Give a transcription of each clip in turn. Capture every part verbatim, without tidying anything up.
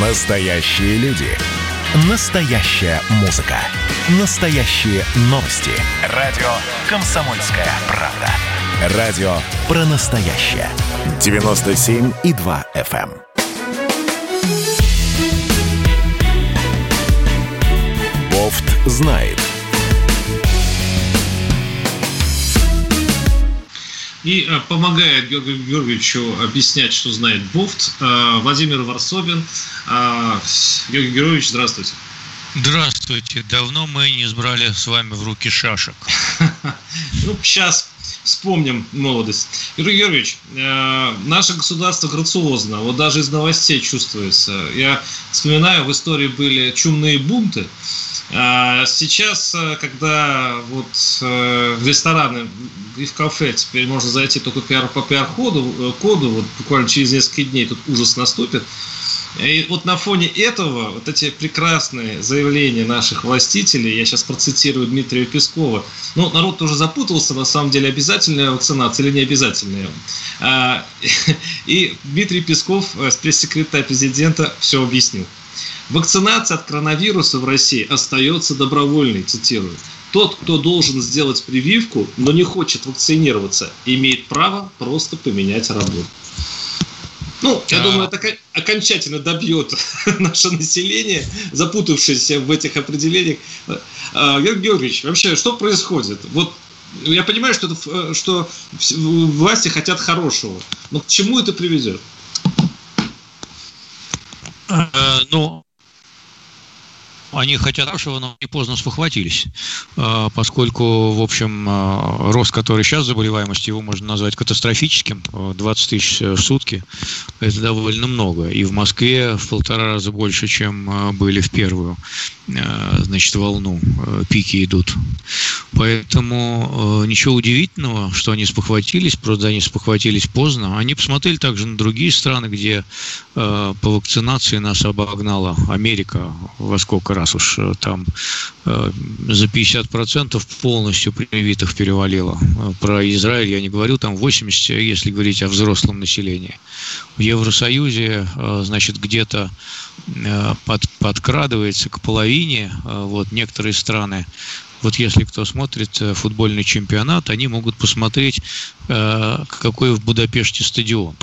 Настоящие люди. Настоящая музыка. Настоящие новости. Радио «Комсомольская правда». Радио про настоящее. девяносто семь и два эф эм. Бовт знает. И помогает Георгию Георгиевичу объяснять, что знает Бовт, Владимир Ворсобин. Георгий Георгиевич, здравствуйте. Здравствуйте. Давно мы не сбрали с вами в руки шашек. Ну, сейчас вспомним молодость. Георгий Георгиевич, наше государство грациозно. Вот даже из новостей чувствуется. Я вспоминаю, в истории были чумные бунты. Сейчас, когда вот в рестораны и в кафе теперь можно зайти только по пи ар-коду, коду, вот буквально через несколько дней тут ужас наступит. И вот на фоне этого вот эти прекрасные заявления наших властителей, я сейчас процитирую Дмитрия Пескова, ну, народ тоже запутался, на самом деле, обязательная вакцинация или не обязательная. И Дмитрий Песков, пресс-секретарь президента, все объяснил. Вакцинация от коронавируса в России остается добровольной, цитирую. Тот, кто должен сделать прививку, но не хочет вакцинироваться, имеет право просто поменять работу. Ну, я а... думаю, это окончательно добьет наше население, запутавшееся в этих определениях. Георгий Георгиевич, вообще, что происходит? Вот я понимаю, что, это, что власти хотят хорошего, но к чему это приведет? А, ну... Они хотят хорошего, но они поздно спохватились, поскольку, в общем, рост, который сейчас заболеваемость, его можно назвать катастрофическим, двадцать тысяч в сутки, это довольно много. И в Москве в полтора раза больше, чем были в первую, значит, волну, пики идут. Поэтому ничего удивительного, что они спохватились, просто они спохватились поздно. Они посмотрели также на другие страны, где по вакцинации нас обогнала Америка во сколько раз. раз уж там э, за пятьдесят процентов полностью привитых перевалило. Про Израиль я не говорю, там восемьдесят процентов, если говорить о взрослом населении. В Евросоюзе, э, значит, где-то э, под, подкрадывается к половине, э, вот некоторые страны. Вот если кто смотрит футбольный чемпионат, они могут посмотреть, какой в Будапеште стадион.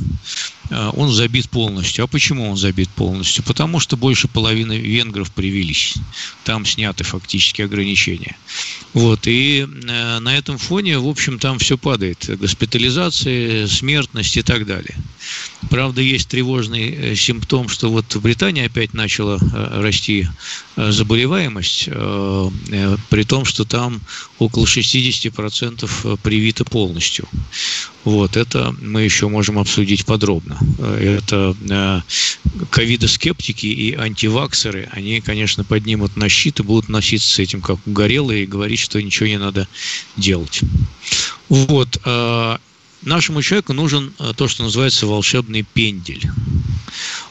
Он забит полностью. А почему он забит полностью? Потому что больше половины венгров привились. Там сняты фактически ограничения. Вот. И на этом фоне, в общем, там все падает. Госпитализации, смертность и так далее. Правда, есть тревожный симптом, что вот в Британии опять начала расти заболеваемость, при том, что там около шестьдесят процентов привито полностью. Вот, это мы еще можем обсудить подробно. Это ковидоскептики и антиваксеры, они, конечно, поднимут на щит и будут носиться с этим как угорелые и говорить, что ничего не надо делать. Вот. Нашему человеку нужен то, что называется волшебный пендель.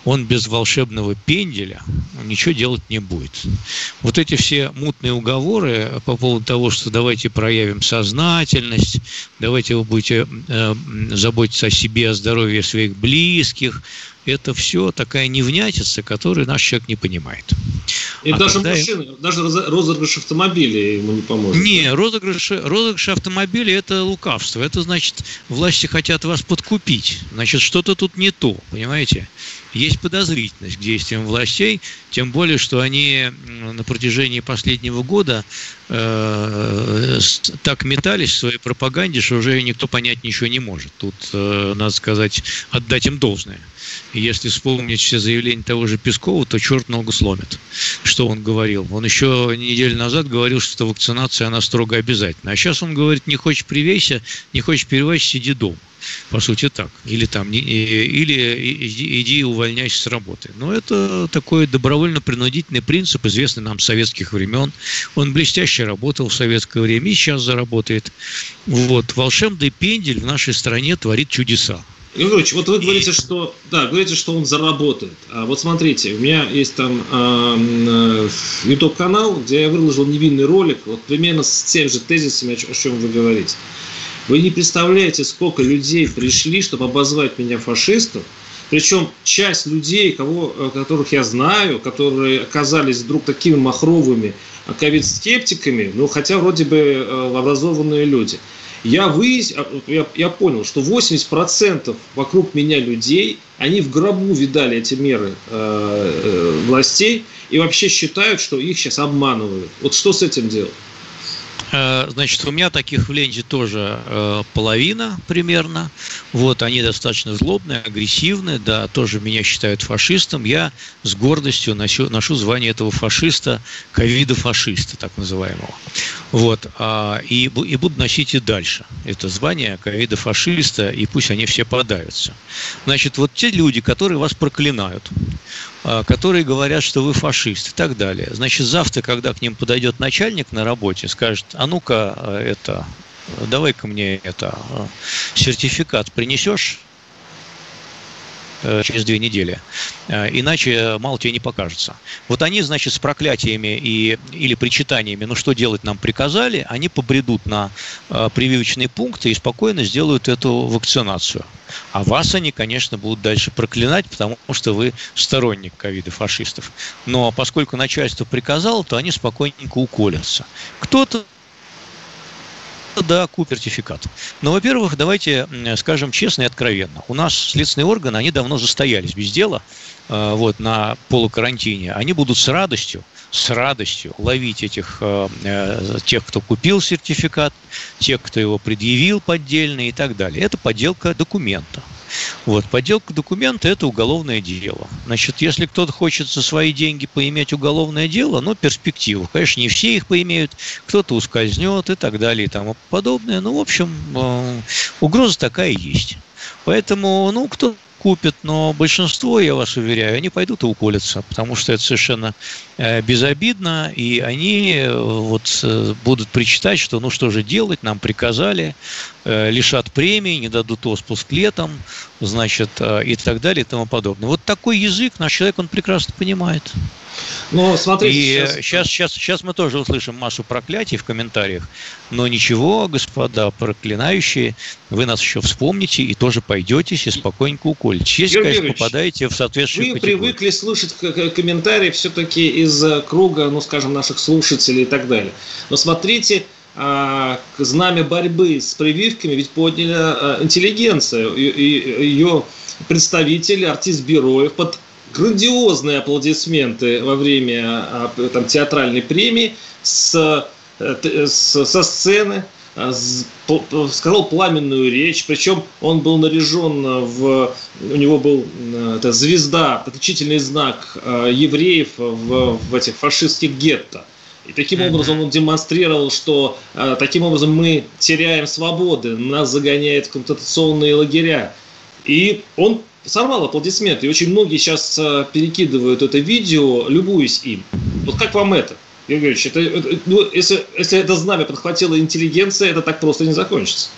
Он без волшебного пенделя ничего делать не будет. Вот эти все мутные уговоры по поводу того, что давайте проявим сознательность, давайте вы будете э, заботиться о себе, о здоровье своих близких, это все такая невнятица, которую наш человек не понимает. И а даже мужчина, им... даже розыгрыш автомобилей ему не поможет. Не, розыгрыш, розыгрыш автомобилей – это лукавство. Это значит, власти хотят вас подкупить. Значит, что-то тут не то, понимаете? Есть подозрительность к действиям властей, тем более, что они на протяжении последнего года э, так метались в своей пропаганде, что уже никто понять ничего не может. Тут, э, надо сказать, отдать им должное. И если вспомнить все заявления того же Пескова, то черт ногу сломит, что он говорил. Он еще неделю назад говорил, что вакцинация, она строго обязательна. А сейчас он говорит, не хочешь привейся, не хочешь привейся, сиди дома. По сути, так. Или, там, или иди и увольняйся с работы. Но это такой добровольно-принудительный принцип, известный нам с советских времен. Он блестяще работал в советское время и сейчас заработает. Вот. Волшебный пендель в нашей стране творит чудеса. Ильич, вот вы говорите, что да, говорите, что он заработает. А вот смотрите, у меня есть там э, YouTube канал, где я выложил невинный ролик, вот примерно с тем же тезисами, о чем вы говорите. Вы не представляете, сколько людей пришли, чтобы обозвать меня фашистом, Причем часть людей, кого, которых я знаю, которые оказались вдруг такими махровыми ковид-скептиками, ну, хотя вроде бы образованные люди. Я, выяс... я, я понял, что восемьдесят процентов вокруг меня людей, они в гробу видали эти меры э, э, властей и вообще считают, что их сейчас обманывают. Вот что с этим делать? Значит, у меня таких в ленте тоже э, половина примерно. Вот, они достаточно злобные, агрессивные, да, тоже меня считают фашистом. Я с гордостью носю, ношу звание этого фашиста, ковидофашиста, так называемого. Вот, а, и, и буду носить и дальше это звание ковидофашиста, и пусть они все подавятся. Значит, вот те люди, которые вас проклинают, которые говорят, что вы фашист и так далее. Значит, завтра, когда к ним подойдет начальник на работе, скажет: а ну-ка, это, давай-ка мне это, сертификат принесешь через две недели, иначе мало тебе не покажется. Вот они, значит, с проклятиями и, или причитаниями, ну что делать нам приказали, они побредут на прививочные пункты и спокойно сделают эту вакцинацию. А вас они, конечно, будут дальше проклинать, потому что вы сторонник ковида-фашистов. Но поскольку начальство приказало, то они спокойненько уколятся. Кто-то, да, купит сертификат. Но, во-первых, давайте скажем честно и откровенно. У нас следственные органы, они давно застоялись без дела вот, на полукарантине. Они будут с радостью, с радостью ловить этих, тех, кто купил сертификат, тех, кто его предъявил поддельный и так далее. Это подделка документа. Вот, подделка документа – это уголовное дело. Значит, если кто-то хочет за свои деньги поиметь уголовное дело, ну, перспективу. Конечно, не все их поимеют, кто-то ускользнет и так далее и тому подобное. Ну, в общем, угроза такая есть. Поэтому, ну, кто купит, но большинство, я вас уверяю, они пойдут и уколятся, потому что это совершенно безобидно, и они вот будут причитать, что ну что же делать, нам приказали, лишат премии, не дадут отпуск летом, значит, и так далее, и тому подобное. Вот такой язык наш человек, он прекрасно понимает. Ну, смотрите, и сейчас... Сейчас, сейчас, сейчас мы тоже услышим массу проклятий в комментариях, но ничего, господа проклинающие, вы нас еще вспомните и тоже пойдетесь и спокойненько уколите. Если, Георгий, конечно, попадаете в соответствующую категорию. Вы привыкли слышать комментарии все-таки из круга, ну, скажем, наших слушателей и так далее. Но смотрите, знамя борьбы с прививками ведь подняла интеллигенция, ее представители, артист Бероев, под грандиозные аплодисменты во время там, театральной премии с, с, со сцены с, сказал пламенную речь, причем он был наряжен в, у него был это, звезда, отличительный знак евреев в, в этих фашистских гетто. И таким образом он демонстрировал, что таким образом мы теряем свободы, нас загоняют в концентрационные лагеря. И он сорвал аплодисменты. И очень многие сейчас перекидывают это видео, любуясь им. Вот как вам это, Георгий Георгиевич? Это, это, ну, если, если это знамя подхватила интеллигенция, это так просто не закончится.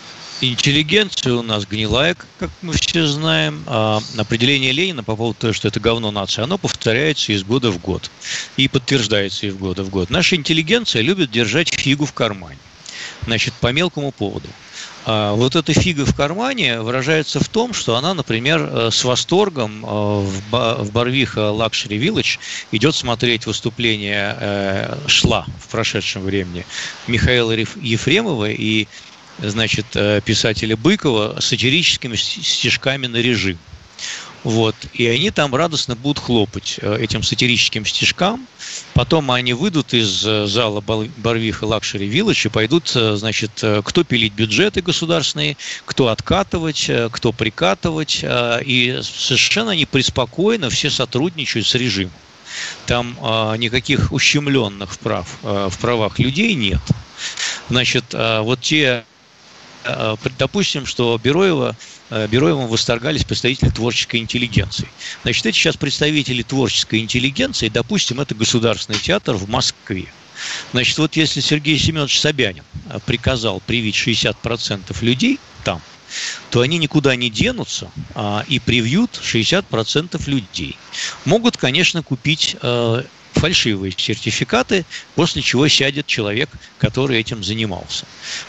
Интеллигенция у нас гнилая, как мы все знаем. А определение Ленина по поводу того, что это говно нации, оно повторяется из года в год. И подтверждается из года в год. Наша интеллигенция любит держать фигу в кармане. Значит, по мелкому поводу. Вот эта фига в кармане выражается в том, что она, например, с восторгом в Барвиха Лакшери Виллидж идет смотреть выступление шла в прошедшем времени Михаила Ефремова и, значит, писателя Быкова с сатирическими стишками на режим. Вот. И они там радостно будут хлопать этим сатирическим стишкам. Потом они выйдут из зала Барвиха Лакшери Виллидж и пойдут, значит, кто пилить бюджеты государственные, кто откатывать, кто прикатывать. И совершенно они преспокойно все сотрудничают с режимом. Там никаких ущемленных прав в правах людей нет. Значит, вот те... Допустим, что Бероева, Бероевым восторгались представители творческой интеллигенции. Значит, эти сейчас представители творческой интеллигенции, допустим, это Государственный театр в Москве. Значит, вот если Сергей Семенович Собянин приказал привить шестьдесят процентов людей там, то они никуда не денутся а, и привьют шестьдесят процентов людей. Могут, конечно, купить... Э, фальшивые сертификаты, после чего сядет человек, который этим занимался.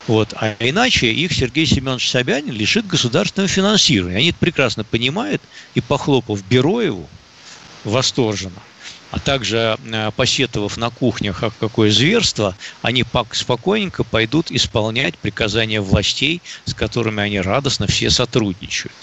Вот. А иначе их Сергей Семенович Собянин лишит государственного финансирования. Они это прекрасно понимают, и похлопав Бероеву восторженно, а также посетовав на кухнях, а какое зверство, они спокойненько пойдут исполнять приказания властей, с которыми они радостно все сотрудничают.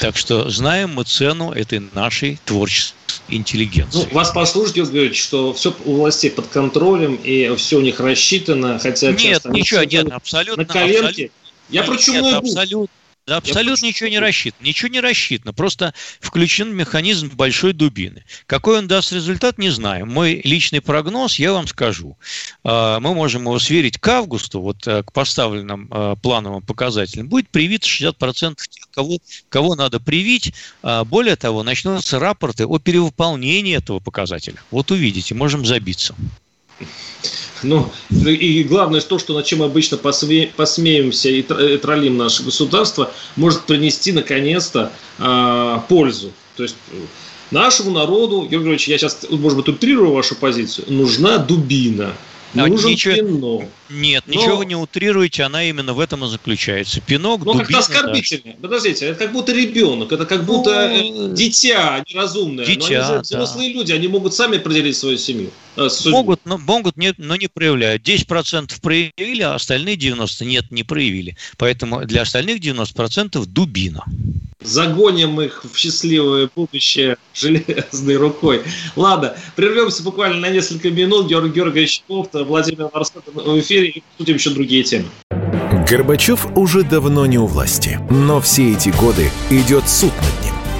Так что знаем мы цену этой нашей творческой интеллигенции. Ну, вас послушать, Георгий Георгиевич, что все у властей под контролем, и все у них рассчитано, хотя... Нет, ничего, нет, абсолютно... На коленке. Я про чумную буду. Да, абсолютно ничего не рассчитано. Ничего не рассчитано. Просто включен механизм большой дубины. Какой он даст результат, не знаю. Мой личный прогноз, я вам скажу. Мы можем его сверить к августу, вот к поставленным плановым показателям. Будет привито шестьдесят процентов тех, кого, кого надо привить. Более того, начнутся рапорты о перевыполнении этого показателя. Вот увидите, можем забиться. Ну, и главное, то, что над чем обычно посме... посмеемся и троллим наше государство, может принести, наконец-то, э- пользу. То есть, нашему народу, Георгий Георгиевич, я сейчас, может быть, утрирую вашу позицию, нужна дубина. А нужен ничего... пинок. Нет, но... ничего вы не утрируете, она именно в этом и заключается. Пинок, ну, дубина. Ну, как-то оскорбительно. Да. Подождите, это как будто ребенок, это как будто ну... дитя неразумное. Дитя, но они же взрослые да. люди, они могут сами определить свою семью. Э, могут, но, могут нет, но не проявляют. десять процентов проявили, а остальные девяносто процентов нет, не проявили. Поэтому для остальных девяносто процентов дубина. Загоним их в счастливое будущее железной рукой. Ладно, прервемся буквально на несколько минут. Георгий Георгиевич Бовт, Владимир Ворсобин в эфире, и обсудим еще другие темы. Горбачев уже давно не у власти, но все эти годы идет суд над ним.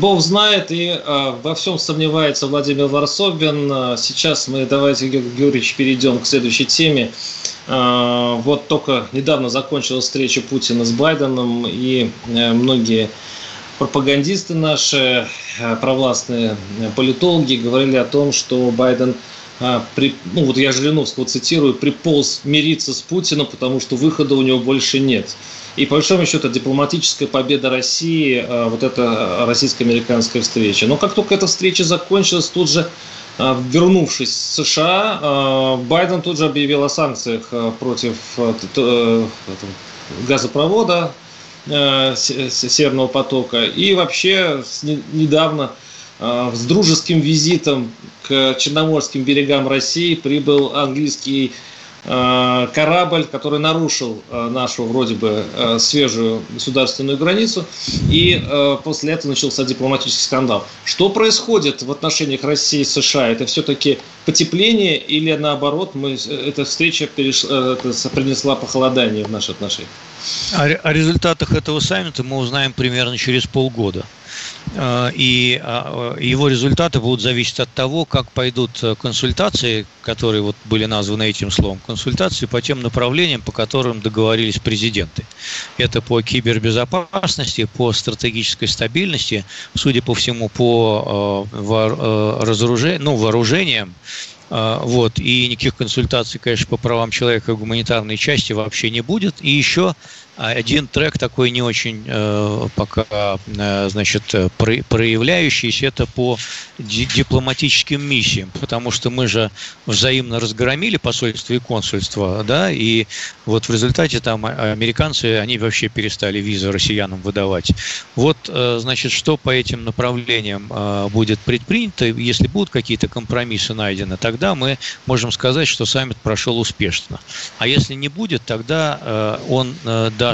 Бог знает, и э, во всем сомневается Владимир Ворсобин. Сейчас мы, давайте, Георгий Георгиевич, перейдем к следующей теме. Э, вот только недавно закончилась встреча Путина с Байденом, и э, многие пропагандисты наши, э, провластные политологи, говорили о том, что Байден, э, при, ну вот я Жириновского цитирую, приполз мириться с Путиным, потому что выхода у него больше нет. И, по большому счету, дипломатическая победа России, вот эта российско-американская встреча. Но как только эта встреча закончилась, тут же, вернувшись в США, Байден тут же объявил о санкциях против газопровода «Северного потока». И вообще недавно с дружеским визитом к черноморским берегам России прибыл английский корабль, который нарушил нашу вроде бы свежую государственную границу, и после этого начался дипломатический скандал. Что происходит в отношениях России и США? Это все-таки потепление или наоборот, мы, эта встреча перешла, принесла похолодание в наши отношения? О, о результатах этого саммита мы узнаем примерно через полгода. И его результаты будут зависеть от того, как пойдут консультации, которые вот были названы этим словом, консультации по тем направлениям, по которым договорились президенты. Это по кибербезопасности, по стратегической стабильности, судя по всему, по разоружению, ну, вооружениям. Вот. И никаких консультаций, конечно, по правам человека и гуманитарной части вообще не будет. И еще один трек такой не очень э, пока э, значит, про, проявляющийся, это по ди- дипломатическим миссиям. Потому что мы же взаимно разгромили посольство и консульство, да, и вот в результате там американцы, они вообще перестали визы россиянам выдавать. Вот, э, значит, что по этим направлениям э, будет предпринято, если будут какие-то компромиссы найдены, тогда мы можем сказать, что саммит прошел успешно. А если не будет, тогда э, он э, даст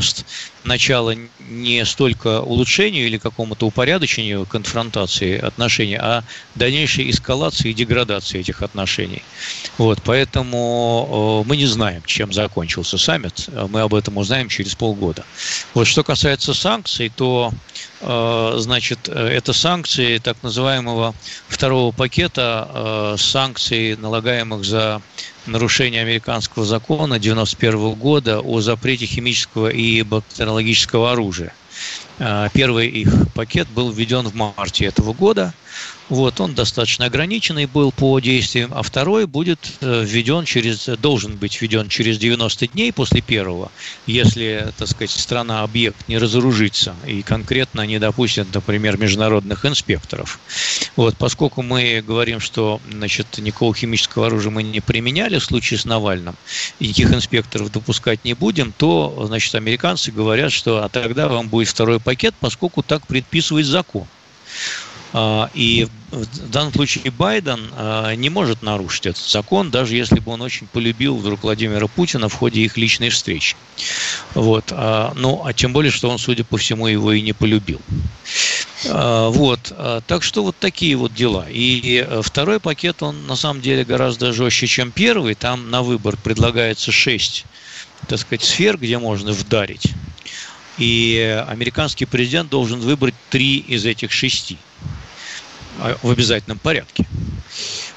начало не столько улучшению или какому-то упорядочению конфронтации отношений, а дальнейшей эскалации и деградации этих отношений. Вот, поэтому мы не знаем, чем закончился саммит. Мы об этом узнаем через полгода. Вот, что касается санкций, то значит, это санкции так называемого второго пакета, санкций, налагаемых за нарушение американского закона девяносто первого года о запрете химического и бактериологического оружия. Первый их пакет был введен в марте этого года. Вот, он достаточно ограниченный был по действиям, а второй будет введен через, должен быть введен через девяносто дней после первого, если, так сказать, страна-объект не разоружится и конкретно не допустит, например, международных инспекторов. Вот, поскольку мы говорим, что, значит, никакого химического оружия мы не применяли в случае с Навальным, и никаких инспекторов допускать не будем, то, значит, американцы говорят, что а тогда вам будет второй пакет, поскольку так предписывает закон. И в данном случае Байден не может нарушить этот закон, даже если бы он очень полюбил вдруг Владимира Путина в ходе их личной встречи. Вот. Ну, а тем более, что он, судя по всему, его и не полюбил. Вот. Так что вот такие вот дела. И второй пакет, он на самом деле гораздо жестче, чем первый. Там на выбор предлагается шесть, так сказать, сфер, где можно вдарить. И американский президент должен выбрать три из этих шести в обязательном порядке.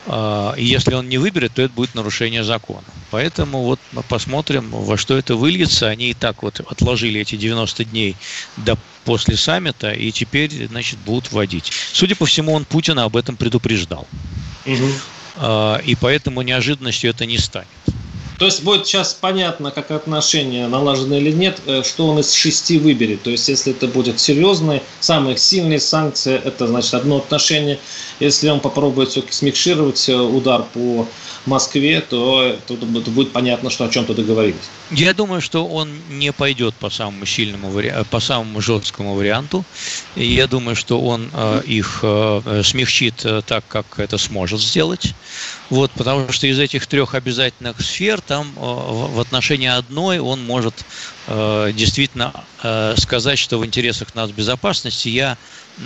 И если он не выберет, то это будет нарушение закона. Поэтому вот мы посмотрим, во что это выльется. Они и так вот отложили эти девяносто дней до после саммита, и теперь, значит, будут вводить. Судя по всему, он Путина об этом предупреждал. Угу. И поэтому неожиданностью это не станет. То есть будет сейчас понятно, как отношения налажены или нет, что он из шести выберет. То есть если это будет серьезные, самые сильные санкции, это значит одно отношение. Если он попробует все-таки смикшировать удар по Москве, то тут будет понятно, что о чем-то договорились. Я думаю, что он не пойдет по самому сильному, по самому жесткому варианту. Я думаю, что он их смягчит так, как это сможет сделать. Вот, потому что из этих трех обязательных сфер там в отношении одной он может э, действительно э, сказать, что в интересах нацбезопасности я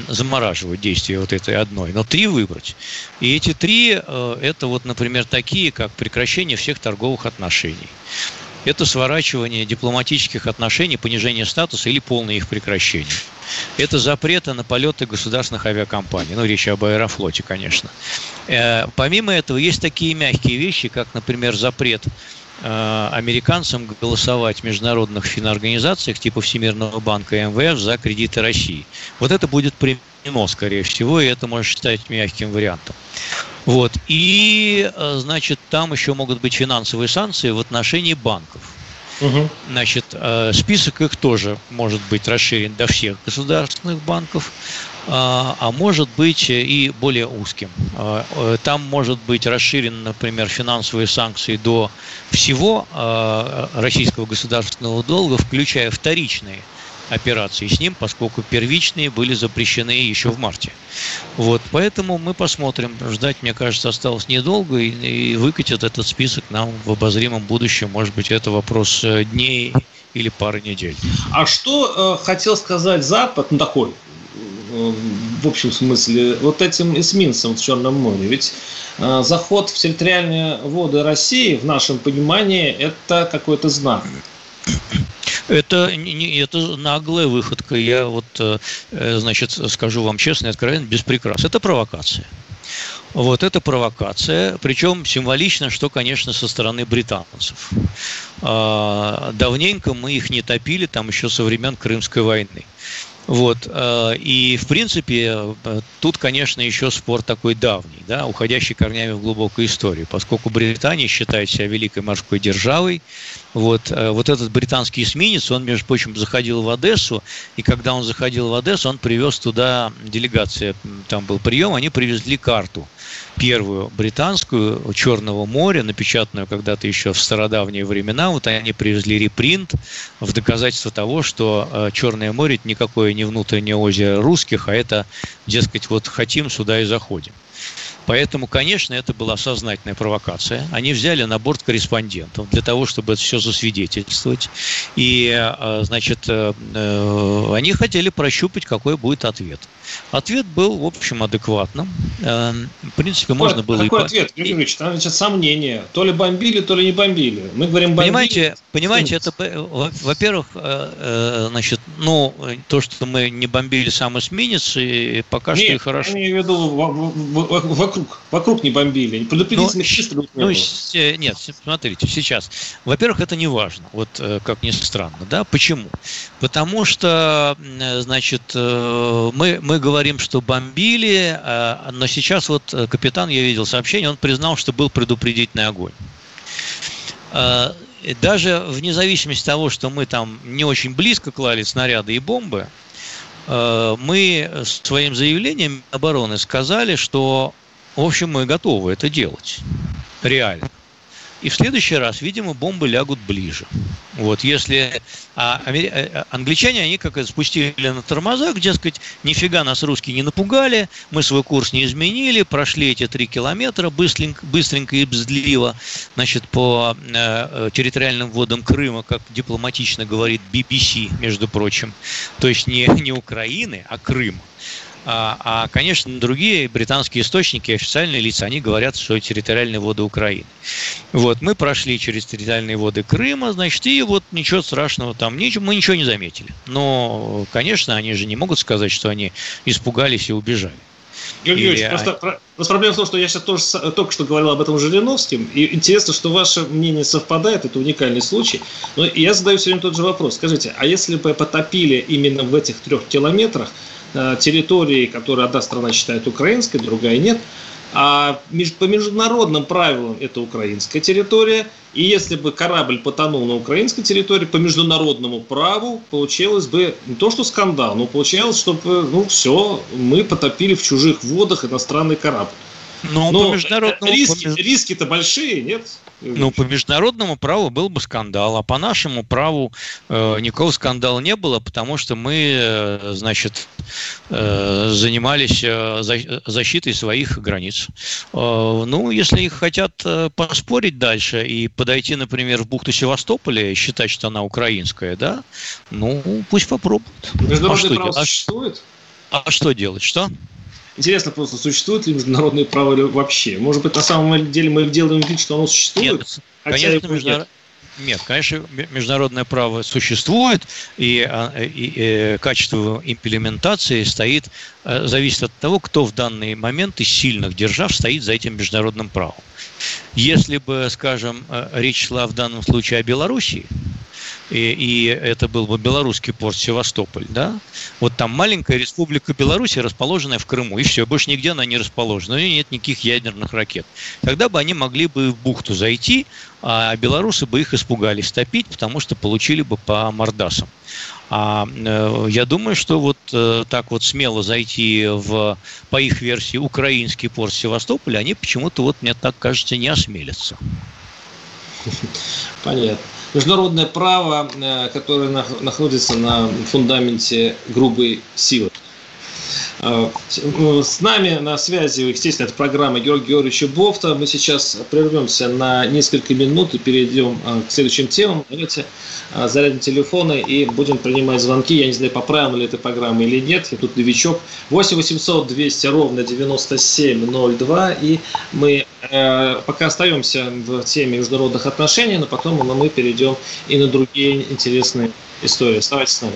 замораживаю действия вот этой одной, но три выбрать. И эти три э, это вот, например, такие, как прекращение всех торговых отношений. Это сворачивание дипломатических отношений, понижение статуса или полное их прекращение. Это запреты на полеты государственных авиакомпаний. Ну, речь об Аэрофлоте, конечно. Э, помимо этого, есть такие мягкие вещи, как, например, запрет э, американцам голосовать в международных финорганизациях типа Всемирного банка и эм вэ эф за кредиты России. Вот это будет применено, скорее всего, и это можно считать мягким вариантом. Вот. И, значит, там еще могут быть финансовые санкции в отношении банков. Угу. Значит, список их тоже может быть расширен до всех государственных банков, а может быть и более узким. Там может быть расширен, например, финансовые санкции до всего российского государственного долга, включая вторичные операции с ним, поскольку первичные были запрещены еще в марте. Вот, поэтому мы посмотрим. Ждать, мне кажется, осталось недолго, и, и выкатят этот список нам в обозримом будущем. Может быть, это вопрос дней или пары недель. А что э, хотел сказать Запад, ну такой, э, в общем смысле, вот этим эсминцам в Черном море? Ведь э, заход в территориальные воды России, в нашем понимании, это какой-то знак. Это, это наглая выходка. Я вот, значит, скажу вам честно и откровенно, без прикрас. Это провокация. Вот это провокация, причем символично, что, конечно, со стороны британцев. Давненько мы их не топили, там еще со времен Крымской войны. Вот, и, в принципе, тут, конечно, еще спор такой давний, да, уходящий корнями в глубокую историю, поскольку Британия считает себя великой морской державой. Вот, вот этот британский эсминец, он, между прочим, заходил в Одессу, и когда он заходил в Одессу, он привез туда, делегация, там был прием, они привезли карту первую британскую Черного моря, напечатанную когда-то еще в стародавние времена. Вот они привезли репринт в доказательство того, что Черное море – это никакое не внутреннее озеро русских, а это, дескать, вот хотим, сюда и заходим. Поэтому, конечно, это была сознательная провокация. Они взяли на борт корреспондентов для того, чтобы это все засвидетельствовать. И, значит, они хотели прощупать, какой будет ответ. Ответ был, в общем, адекватным. В принципе, можно а, было... Какой и... ответ, Григорий Ильич? Там, значит, сомнения. То ли бомбили, то ли не бомбили. Мы говорим бомбили. Понимаете, понимаете это, во-первых, значит, ну, то, что мы не бомбили сам эсминец, и пока Нет, что и хорошо. Нет, я имею в виду вокруг. Вокруг не бомбили. Предупредительных чисто ну, ну, не Нет, смотрите, сейчас. Во-первых, это не важно. Вот, как ни странно. Да? Почему? Потому что, значит, мы, мы говорим, что бомбили, но сейчас вот капитан, я видел сообщение, он признал, что был предупредительный огонь. Даже вне зависимости от того, что мы там не очень близко клали снаряды и бомбы, мы своим заявлением обороны сказали, что, в общем, мы готовы это делать. Реально. И в следующий раз, видимо, бомбы лягут ближе. Вот, если... А англичане, они как это спустили на тормозах, дескать, нифига нас русские не напугали, мы свой курс не изменили, прошли эти три километра быстренько, быстренько и бздливо, значит, по э, территориальным водам Крыма, как дипломатично говорит би би си, между прочим. То есть не, не Украины, а Крыма. А, а, конечно, другие британские источники, официальные лица, они говорят, что территориальные воды Украины. Вот, мы прошли через территориальные воды Крыма, значит, и вот ничего страшного там, ничего, мы ничего не заметили. Но, конечно, они же не могут сказать, что они испугались и убежали. Георгий Юрьевич, просто, просто проблема в том, что я сейчас тоже, только что говорил об этом Жириновским, и интересно, что ваше мнение совпадает, это уникальный случай, но я задаю все время тот же вопрос. Скажите, а если бы потопили именно в этих трех километрах территории, которые одна страна считает украинской, другая нет, а по международным правилам это украинская территория, и если бы корабль потонул на украинской территории, по международному праву получилось бы не то что скандал, но получалось, чтобы, ну все, мы потопили в чужих водах иностранный корабль. Но, но по международному... риски, риски-то большие, нет? Ну, по международному праву был бы скандал, а по нашему праву э, никакого скандала не было, потому что мы, э, значит, э, занимались э, защитой своих границ. Э, ну, если их хотят э, поспорить дальше и подойти, например, в бухту Севастополя и считать, что она украинская, да, ну, пусть попробуют. Международное а право дел... существует? А, а что делать? Что? Интересно просто, существует ли международное право вообще? Может быть, на самом деле мы делаем вид, что оно существует? Нет, конечно, международ... нет. Нет, конечно, международное право существует, и, и, и качество имплементации стоит, зависит от того, кто в данный момент из сильных держав стоит за этим международным правом. Если бы, скажем, речь шла в данном случае о Белоруссии, И, и это был бы белорусский порт Севастополь, да? Вот там маленькая республика Беларусь, расположенная в Крыму, и все, больше нигде она не расположена, у нее нет никаких ядерных ракет. Тогда бы они могли бы в бухту зайти, а белорусы бы их испугались топить, потому что получили бы по мордасам. А э, я думаю, что вот э, так вот смело зайти в, по их версии, украинский порт Севастополя, они почему-то, вот мне так кажется, не осмелятся. Понятно. Международное право, которое находится на фундаменте грубой силы. С нами на связи, естественно, это программа Георгия Георгиевича Бовта. Мы сейчас прервемся на несколько минут и перейдем к следующим темам. Давайте зарядим телефоны и будем принимать звонки. Я не знаю, по правилам ли этой программы или нет. Я тут новичок. восемь восемьсот двести ровно девяносто семь ноль два. И мы пока остаемся в теме международных отношений, но потом мы перейдем и на другие интересные истории. Оставайтесь с нами.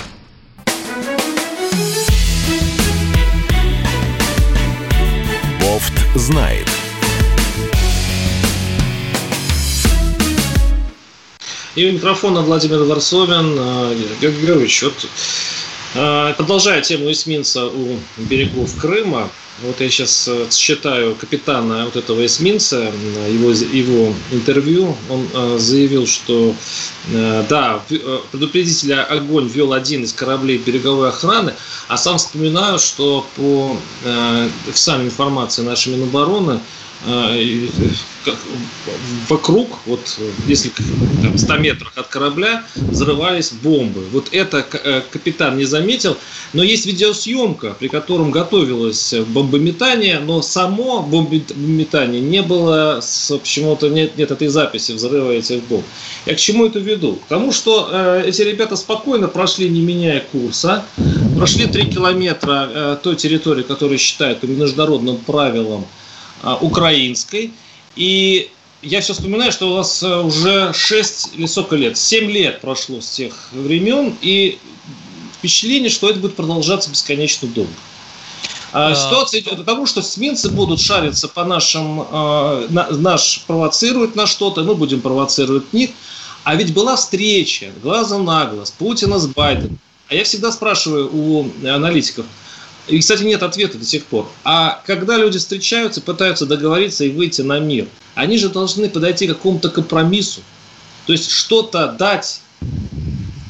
Бовт знает. И у микрофона Владимир Ворсобин. Георгий Георгиевич, вот, продолжая тему эсминца у берегов Крыма, вот я сейчас читаю капитана вот этого эсминца, его, его интервью. Он заявил, что да, предупредителя огонь вел один из кораблей береговой охраны, а сам вспоминаю, что по официальной информации нашей Минобороны вокруг, вот если там, в ста метрах от корабля, взрывались бомбы. Вот это капитан не заметил, но есть видеосъемка, при котором готовилось бомбометание, но само бомбометание не было, почему-то нет, нет этой записи взрыва этих бомб. Я к чему это веду? К тому, что э, эти ребята спокойно прошли, не меняя курса, прошли три километра э, той территории, которую считают по международным правилам украинской. И я все вспоминаю, что у нас уже шесть или сколько лет, семь лет прошло с тех времен, и впечатление, что это будет продолжаться бесконечно долго. А, ситуация идет к тому, что эсминцы будут шариться по нашим, э, на, наш провоцировать на что-то, мы будем провоцировать них. А ведь была встреча глазом на глаз Путина с Байденом. А я всегда спрашиваю у аналитиков, и, кстати, нет ответа до сих пор. А когда люди встречаются, пытаются договориться и выйти на мир, они же должны подойти к какому-то компромиссу. То есть что-то дать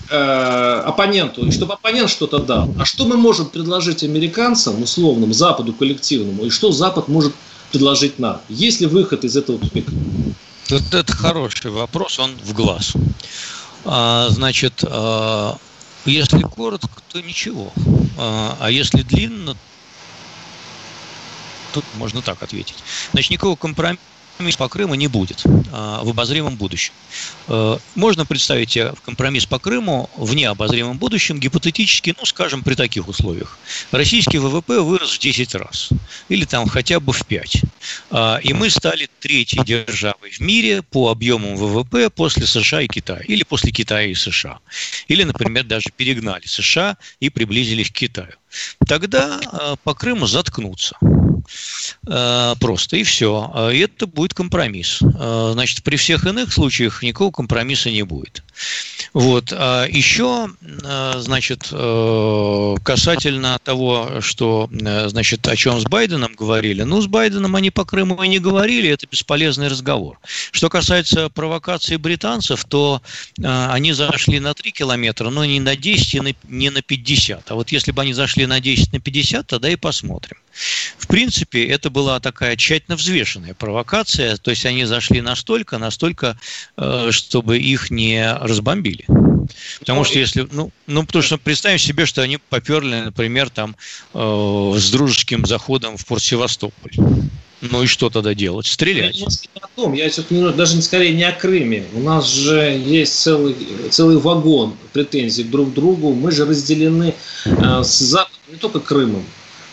э, оппоненту, и чтобы оппонент что-то дал. А что мы можем предложить американцам, условному, Западу коллективному, и что Запад может предложить нам? Есть ли выход из этого тупика? Вот это хороший вопрос, он в глаз. А, значит... А... Если коротко, то ничего. А если длинно, тут можно так ответить. Значит, никакого компромисса по Крыму не будет в обозримом будущем. Можно представить себе компромисс по Крыму в необозримом будущем гипотетически, ну, скажем, при таких условиях. Российский ВВП вырос в десять раз, или там хотя бы в пять. И мы стали третьей державой в мире по объему ВВП после США и Китая, или после Китая и США. Или, например, даже перегнали США и приблизились к Китаю. Тогда по Крыму заткнутся. Просто и все. И это будет компромисс. Значит, при всех иных случаях никакого компромисса не будет. Вот. А еще, значит, касательно того, что, значит, о чем с Байденом говорили. Ну, с Байденом они по Крыму и не говорили, это бесполезный разговор. Что касается провокации британцев, то они зашли на три километра, но не на десять и не на пятьдесят. А вот если бы они зашли на десять, на пятьдесят, тогда и посмотрим. В принципе, это была такая тщательно взвешенная провокация, то есть они зашли настолько, настолько, чтобы их не разбомбили. Потому что если, ну, ну, потому что представим себе, что они поперли, например, там э, с дружеским заходом в порт Севастополь. Ну и что тогда делать? Стрелять. Я, не о том, я сейчас, даже скорее не о Крыме. У нас же есть целый, целый вагон претензий друг к другу. Мы же разделены э, с Западом, не только Крымом.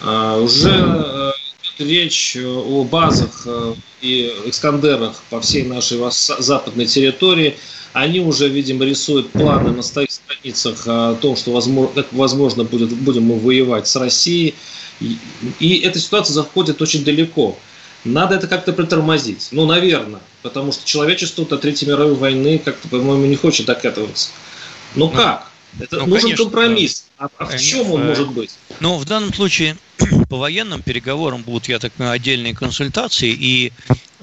Uh, уже uh, идет речь о базах uh, и «Искандерах» по всей нашей западной территории. Они уже, видимо, рисуют планы на своих страницах о том, что возможно, как возможно будет, будем мы воевать с Россией. И, и эта ситуация заходит очень далеко. Надо это как-то притормозить. Ну, наверное, потому что человечество до Третьей мировой войны как-то, по-моему, не хочет докатываться. Но как? Это ну, нужен конечно, компромисс. Да. А в конечно, чем он может быть? Ну, в данном случае по военным переговорам будут, я так понимаю, отдельные консультации и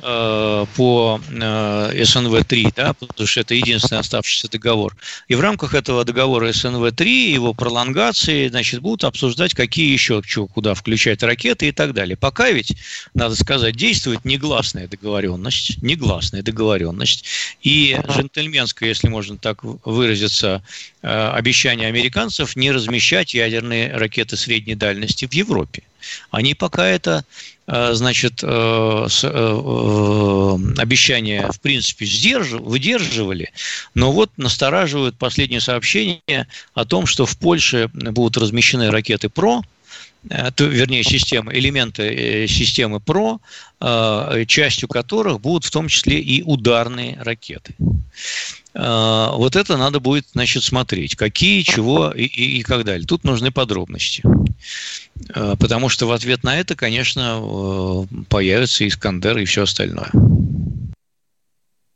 э, по э, эс эн вэ три, да, потому что это единственный оставшийся договор. И в рамках этого договора эс эн вэ три, его пролонгации, значит, будут обсуждать, какие еще, чего, куда включать ракеты и так далее. Пока ведь, надо сказать, действует негласная договоренность, негласная договоренность и джентльменское, если можно так выразиться, обещание американцев не размещать ядерные ракеты средней дальности в Европе. Они пока это, значит, обещание, в принципе, выдерживали, но вот настораживают последние сообщения о том, что в Польше будут размещены ракеты ПРО, вернее, системы, элементы системы ПРО, частью которых будут в том числе и ударные ракеты. Вот это надо будет, значит, смотреть, какие, чего и, и, и как далее. Тут нужны подробности. Потому что в ответ на это, конечно, появится Искандер и все остальное.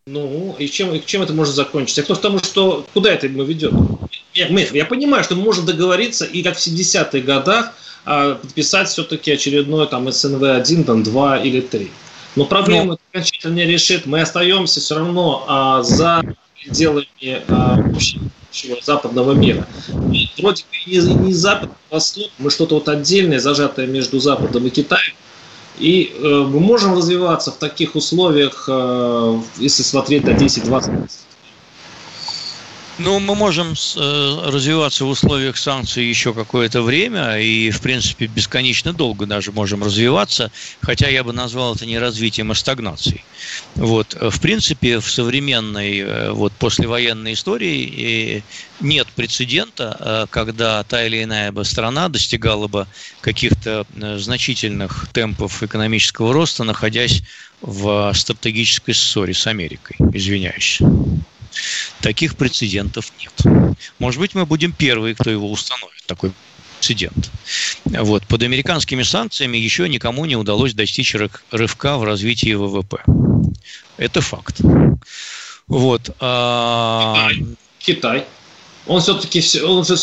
Ну, и чем, и чем это может закончиться? Кто к тому, что куда это мы ведем? Я, я понимаю, что мы можем договориться и как в семидесятых годах подписать все-таки очередной там, эс эн вэ один, там, два или три. Но проблему это окончательно не решит. Мы остаемся все равно а, за... пределами а, общего западного мира. И вроде бы не, не запад, а восток, мы что-то вот отдельное, зажатое между Западом и Китаем. И э, мы можем развиваться в таких условиях, э, если смотреть до десять-двадцать. Ну, мы можем э, развиваться в условиях санкций еще какое-то время, и, в принципе, бесконечно долго даже можем развиваться, хотя я бы назвал это не развитием, а стагнацией. Вот. В принципе, в современной вот, послевоенной истории нет прецедента, когда та или иная бы страна достигала бы каких-то значительных темпов экономического роста, находясь в стратегической ссоре с Америкой, извиняюсь. Таких прецедентов нет. Может быть, мы будем первые, кто его установит, такой прецедент. Вот. Под американскими санкциями еще никому не удалось достичь рывка в развитии вэ вэ пэ. Это факт. Вот. А... Китай. Китай. Он все-таки он под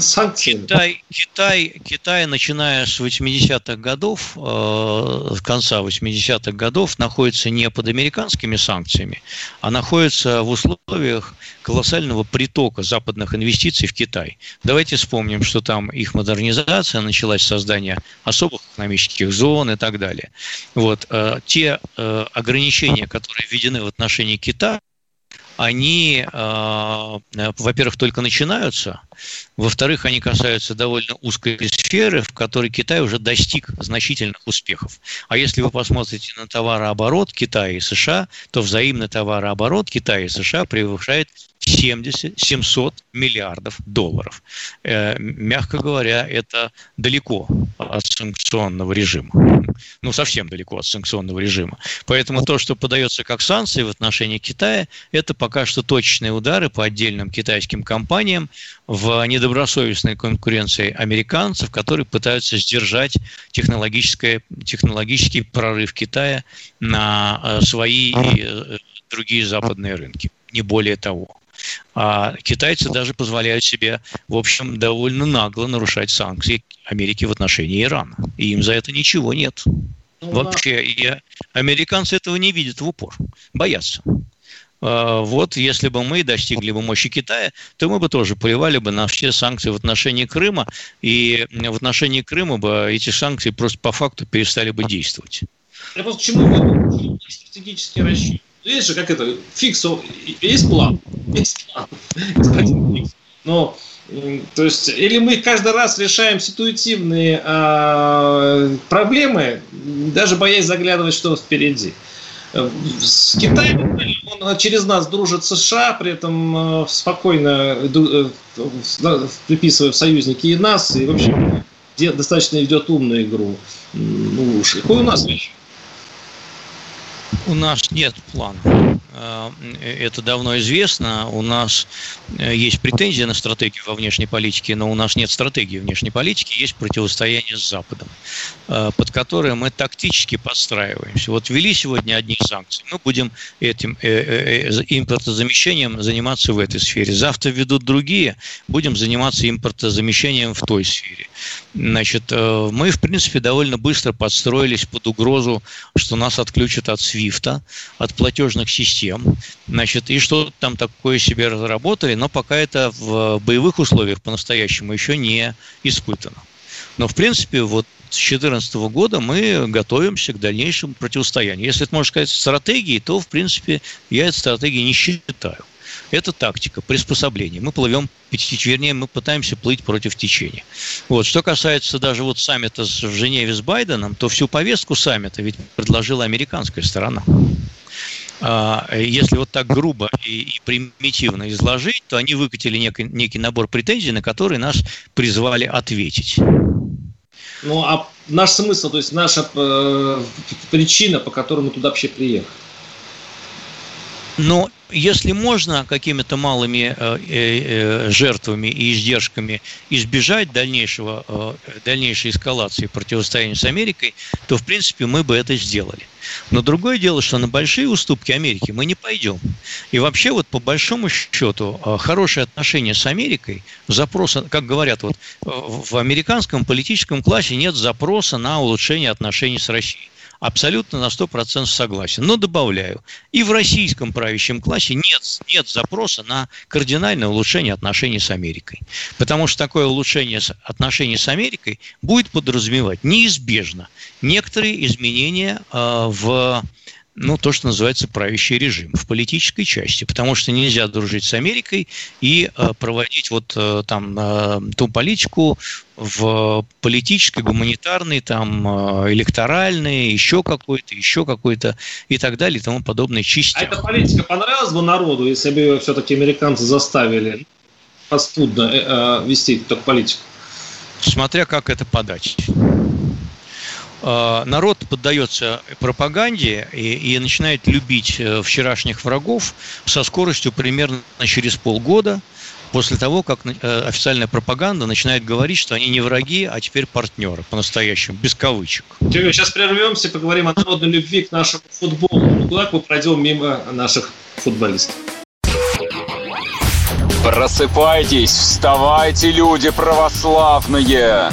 санкциями. Китай, Китай, Китай, начиная с восьмидесятых годов, э, конца восьмидесятых годов, находится не под американскими санкциями, а находится в условиях колоссального притока западных инвестиций в Китай. Давайте вспомним, что там их модернизация началась с создания особых экономических зон и так далее. Вот, э, те э, ограничения, которые введены в отношении Китая, они, во-первых, только начинаются, во-вторых, они касаются довольно узкой сферы, в которой Китай уже достиг значительных успехов. А если вы посмотрите на товарооборот Китая и США, то взаимный товарооборот Китая и США превышает семьдесят, семьсот миллиардов долларов. Мягко говоря, это далеко от санкционного режима. Ну, совсем далеко от санкционного режима. Поэтому то, что подается как санкции в отношении Китая, это пока что точечные удары по отдельным китайским компаниям в недобросовестной конкуренции американцев, которые пытаются сдержать технологическое, технологический прорыв Китая на свои и другие западные рынки. Не более того. А китайцы даже позволяют себе, в общем, довольно нагло нарушать санкции Америки в отношении Ирана. И им за это ничего нет. Вообще, я... американцы этого не видят в упор. Боятся. А вот если бы мы достигли бы мощи Китая, то мы бы тоже плевали бы на все санкции в отношении Крыма. И в отношении Крыма бы эти санкции просто по факту перестали бы действовать. Я просто к чему стратегический расчет? Видишь же, как это, фикс, есть план, есть план, но, то есть, или мы каждый раз решаем ситуативные э, проблемы, даже боясь заглядывать, что впереди. С Китаем он через нас дружит США, при этом спокойно приписывая в союзники и нас, и, в общем, достаточно ведет умную игру. Ну, уж, какой у нас вещь? У нас нет плана. Это давно известно. У нас есть претензии на стратегию во внешней политике, но у нас нет стратегии внешней политики, есть противостояние с Западом, под которое мы тактически подстраиваемся. Вот ввели сегодня одни санкции, мы будем этим импортозамещением заниматься в этой сфере. Завтра введут другие, будем заниматься импортозамещением в той сфере. Значит, мы, в принципе, довольно быстро подстроились под угрозу, что нас отключат от свифт, от платежных систем, значит, и что-то там такое себе разработали, но пока это в боевых условиях по-настоящему еще не испытано. Но, в принципе, вот с две тысячи четырнадцатого года мы готовимся к дальнейшему противостоянию. Если это, можно сказать, стратегией, то, в принципе, я эту стратегию не считаю. Это тактика приспособления. Мы плывем, вернее, мы пытаемся плыть против течения. Вот. Что касается даже вот саммита в Женеве с Байденом, то всю повестку саммита ведь предложила американская сторона. Если вот так грубо и примитивно изложить, то они выкатили некий, некий набор претензий, на которые нас призвали ответить. Ну, а наш смысл, то есть наша э, причина, по которой мы туда вообще приехали? Но если можно какими-то малыми жертвами и издержками избежать дальнейшего, дальнейшей эскалации противостояния с Америкой, то, в принципе, мы бы это сделали. Но другое дело, что на большие уступки Америки мы не пойдем. И вообще, вот по большому счету, хорошие отношения с Америкой, запроса, как говорят, вот, в американском политическом классе нет запроса на улучшение отношений с Россией. Абсолютно на сто процентов согласен. Но добавляю, и в российском правящем классе нет, нет запроса на кардинальное улучшение отношений с Америкой. Потому что такое улучшение отношений с Америкой будет подразумевать неизбежно некоторые изменения в... ну, то, что называется правящий режим в политической части, потому что нельзя дружить с Америкой и э, проводить вот э, там э, ту политику в политической, гуманитарной, там, э, электоральной, еще какой-то, еще какой-то и так далее и тому подобное частям. А эта политика понравилась бы народу, если бы ее все-таки американцы заставили подспудно э, э, вести эту политику? Смотря как это подать. Народ поддается пропаганде и, и начинает любить вчерашних врагов со скоростью примерно через полгода, после того, как официальная пропаганда начинает говорить, что они не враги, а теперь партнеры по-настоящему, без кавычек. Сейчас прервемся, поговорим о народной любви к нашему футболу. Ну, так мы пройдем мимо наших футболистов. Просыпайтесь, вставайте, люди православные!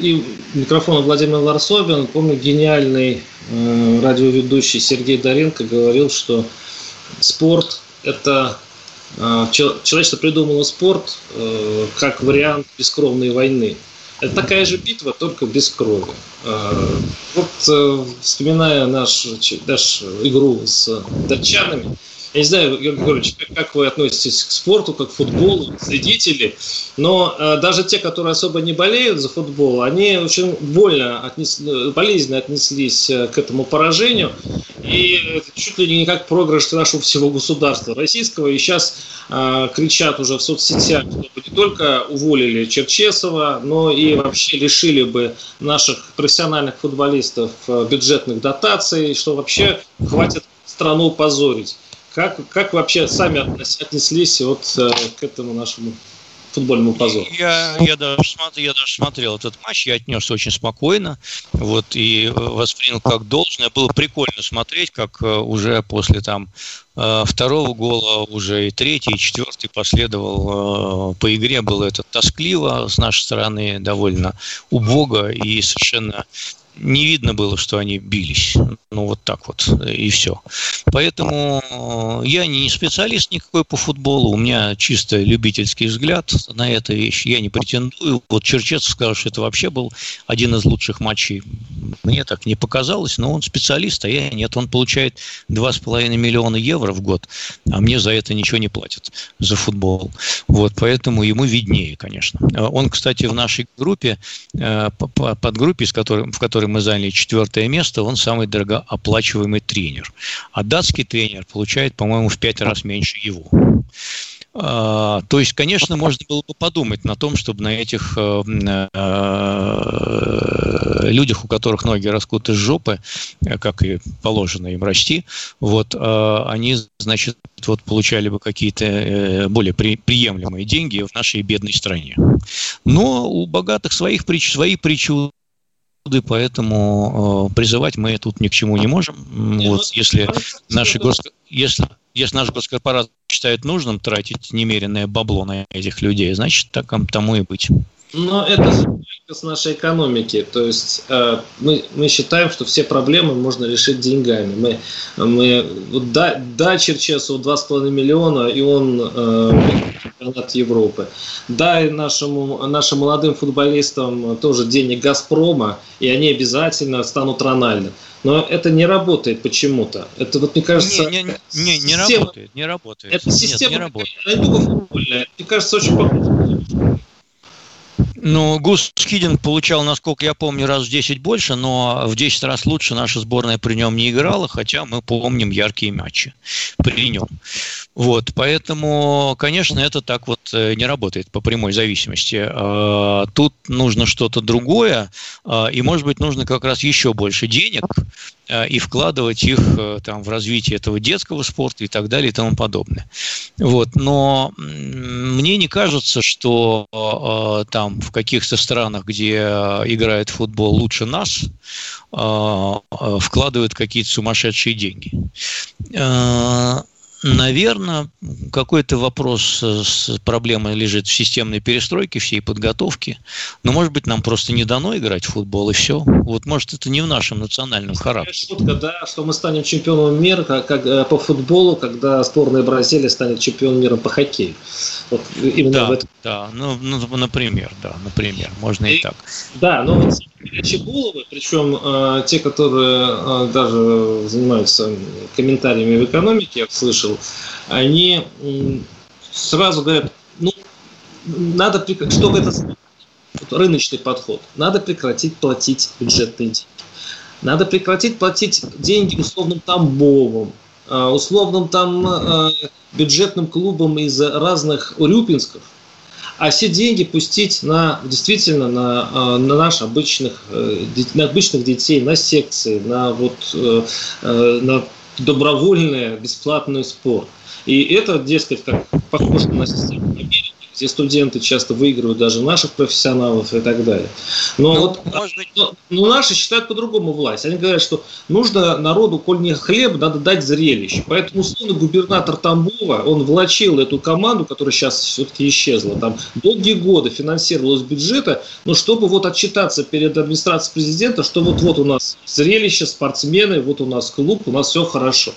И микрофон Владимир Ворсобин. Помню, гениальный э, радиоведущий Сергей Доренко говорил, что спорт – это… Э, человечество придумало спорт э, как вариант бескровной войны. Это такая же битва, только без крови. Э, вот э, вспоминая наш, наш игру с датчанами, я не знаю, Георгий Георгиевич, как вы относитесь к спорту, как к футболу, следители, но э, даже те, которые особо не болеют за футбол, они очень больно отнес, болезненно отнеслись к этому поражению, и чуть ли не как проигрыш нашего всего государства российского, и сейчас э, кричат уже в соцсетях, чтобы не только уволили Черчесова, но и вообще лишили бы наших профессиональных футболистов бюджетных дотаций, что вообще хватит страну позорить. Как, как вообще сами отнеслись вот, э, к этому нашему футбольному позору? Я, я, даже смотрел, я даже смотрел этот матч, я отнесся очень спокойно вот, и воспринял как должное. Было прикольно смотреть, как уже после там, второго гола уже и третий, и четвертый последовал. По игре было это тоскливо, с нашей стороны довольно убого и совершенно... не видно было, что они бились. Ну, вот так вот, и все. Поэтому я не специалист никакой по футболу. У меня чисто любительский взгляд на эту вещь. Я не претендую. Вот Черчесов сказал, что это вообще был один из лучших матчей. Мне так не показалось, но он специалист, а я нет. Он получает два с половиной миллиона евро в год, а мне за это ничего не платят, за футбол. Вот, поэтому ему виднее, конечно. Он, кстати, в нашей группе, подгруппе, в которой мы заняли четвертое место, он самый дорогооплачиваемый тренер. А датский тренер получает, по-моему, в пять раз меньше его. То есть, конечно, можно было бы подумать на том, чтобы на этих людях, у которых ноги растут из жопы, как и положено им расти, вот, они, значит, вот получали бы какие-то более приемлемые деньги в нашей бедной стране. Но у богатых своих прич... свои причуды. Поэтому э, призывать мы тут ни к чему не можем. Вот, если, наши гос... если, если наша госкорпорация считает нужным тратить немеренное бабло на этих людей, значит, так тому и быть. Но это с нашей экономики. То есть э, мы, мы считаем, что все проблемы можно решить деньгами. Мы, мы, вот да, да, Черчесову два с половиной миллиона, и он э, чемпионат Европы. Да, и нашему, нашим молодым футболистам тоже денег «Газпрома», и они обязательно станут Рональдо. Но это не работает почему-то. Это вот, мне кажется... Не, не, не, не система, работает, не работает. Это система, футбольная. Мне кажется, очень похожа. Ну, Гус Хиддинк получал, насколько я помню, раз в десять больше, но в десять раз лучше наша сборная при нем не играла, хотя мы помним яркие матчи при нем. Вот, поэтому, конечно, это так вот не работает по прямой зависимости. Тут нужно что-то другое, и, может быть, нужно как раз еще больше денег и вкладывать их там, в развитие этого детского спорта и так далее и тому подобное. Вот, но мне не кажется, что там в каких-то странах, где играет футбол лучше нас, вкладывают какие-то сумасшедшие деньги. Наверное, какой-то вопрос с проблемой лежит в системной перестройке, всей подготовке. Но, может быть, нам просто не дано играть в футбол, и все. Вот, может, это не в нашем национальном характере. Шутка, да, что мы станем чемпионом мира как, как, по футболу, когда сборная Бразилии станет чемпионом мира по хоккею. Вот, да, этом... да, ну, ну, например, да, например, можно и, и так. Да, но вот Чебуловы, причем э, те, которые э, даже занимаются комментариями в экономике, я слышал, они сразу говорят, ну, надо, чтобы это рыночный подход, надо прекратить платить бюджетные деньги. Надо прекратить платить деньги условным Тамбовым, условным там бюджетным клубам из разных урюпинсков, а все деньги пустить на, действительно на, на наших обычных, на обычных детей, на секции, на вот на добровольный, бесплатный спорт. И это, дескать, как похоже на систему Америки, где студенты часто выигрывают даже наших профессионалов и так далее. Но, ну, вот, может быть... но, но наши считают по-другому власть. Они говорят, что нужно народу, коль не хлеб, надо дать зрелище. Поэтому условно губернатор Тамбова, он влачил эту команду, которая сейчас все-таки исчезла, там долгие годы финансировалась из бюджета, но чтобы вот отчитаться перед администрацией президента, что вот-вот у нас зрелище, спортсмены, вот у нас клуб, у нас все хорошо.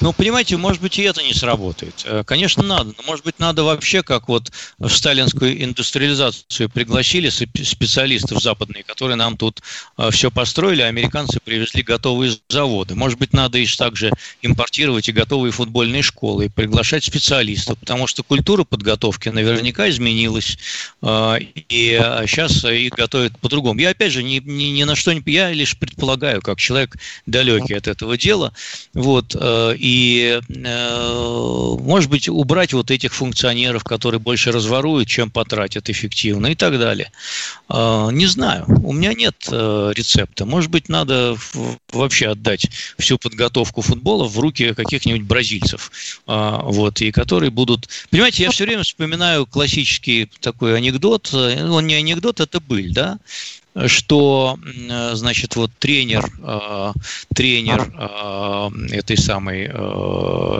Ну, понимаете, может быть, и это не сработает. Конечно, надо. Но, может быть, надо вообще, как вот в сталинскую индустриализацию пригласили специалистов западные, которые нам тут все построили, а американцы привезли готовые заводы. Может быть, надо и также импортировать и готовые футбольные школы, и приглашать специалистов, потому что культура подготовки наверняка изменилась, и сейчас их готовят по-другому. Я, опять же, ни, ни, ни на что не... Я лишь предполагаю, как человек далекий от этого дела, вот... И, э, может быть, убрать вот этих функционеров, которые больше разворуют, чем потратят эффективно и так далее. Э, не знаю, у меня нет э, рецепта. Может быть, надо в, вообще отдать всю подготовку футбола в руки каких-нибудь бразильцев. Э, вот, и которые будут... Понимаете, я все время вспоминаю классический такой анекдот. Он не анекдот, это быль, да? Что, значит, вот тренер, тренер этой самой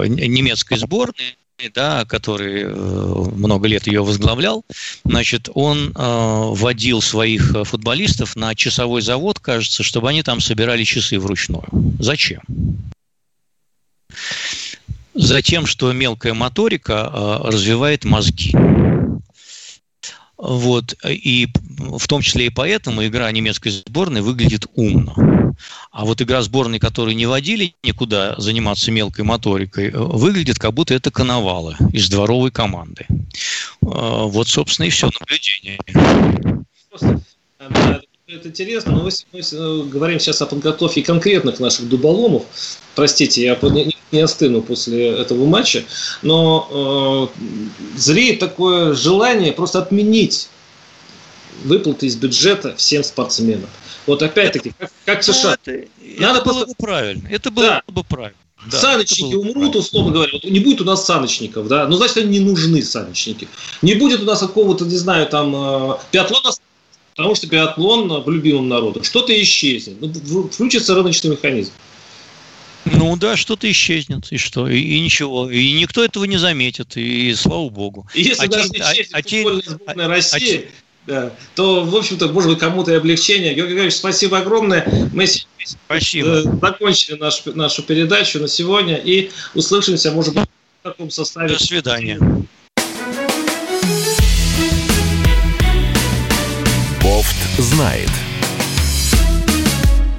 немецкой сборной, да, который много лет ее возглавлял, значит, он водил своих футболистов на часовой завод, кажется, чтобы они там собирали часы вручную. Зачем? Затем, что мелкая моторика развивает мозги. Вот, и в том числе и поэтому игра немецкой сборной выглядит умно. А вот игра сборной, которую не водили никуда заниматься мелкой моторикой, выглядит, как будто это коновалы из дворовой команды. Вот, собственно, и все наблюдение. Это интересно, но мы говорим сейчас о подготовке конкретных наших дуболомов. Простите, я не остыну после этого матча, но э, зреет такое желание просто отменить выплаты из бюджета всем спортсменам. Вот опять-таки, как, как в США. Это, Надо это было бы правильно. Это было да. бы правильно. Да, саночники умрут, условно говоря. Вот не будет у нас саночников, да? Ну, значит, они не нужны, саночники. Не будет у нас какого-то, не знаю, там, биатлона. Потому что биатлон в любимом народе. Что-то исчезнет. Включится рыночный механизм. Ну да, что-то исчезнет. И что? И, и ничего. И никто этого не заметит. И слава богу. И если а даже те, исчезнет а, футбольная а, сборная а, России... А, да, то, в общем-то, может быть, кому-то и облегчение. Георгий Георгиевич, спасибо огромное. Мы спасибо. закончили нашу, нашу передачу на сегодня и услышимся, может быть, в таком составе. До свидания. Бовт знает.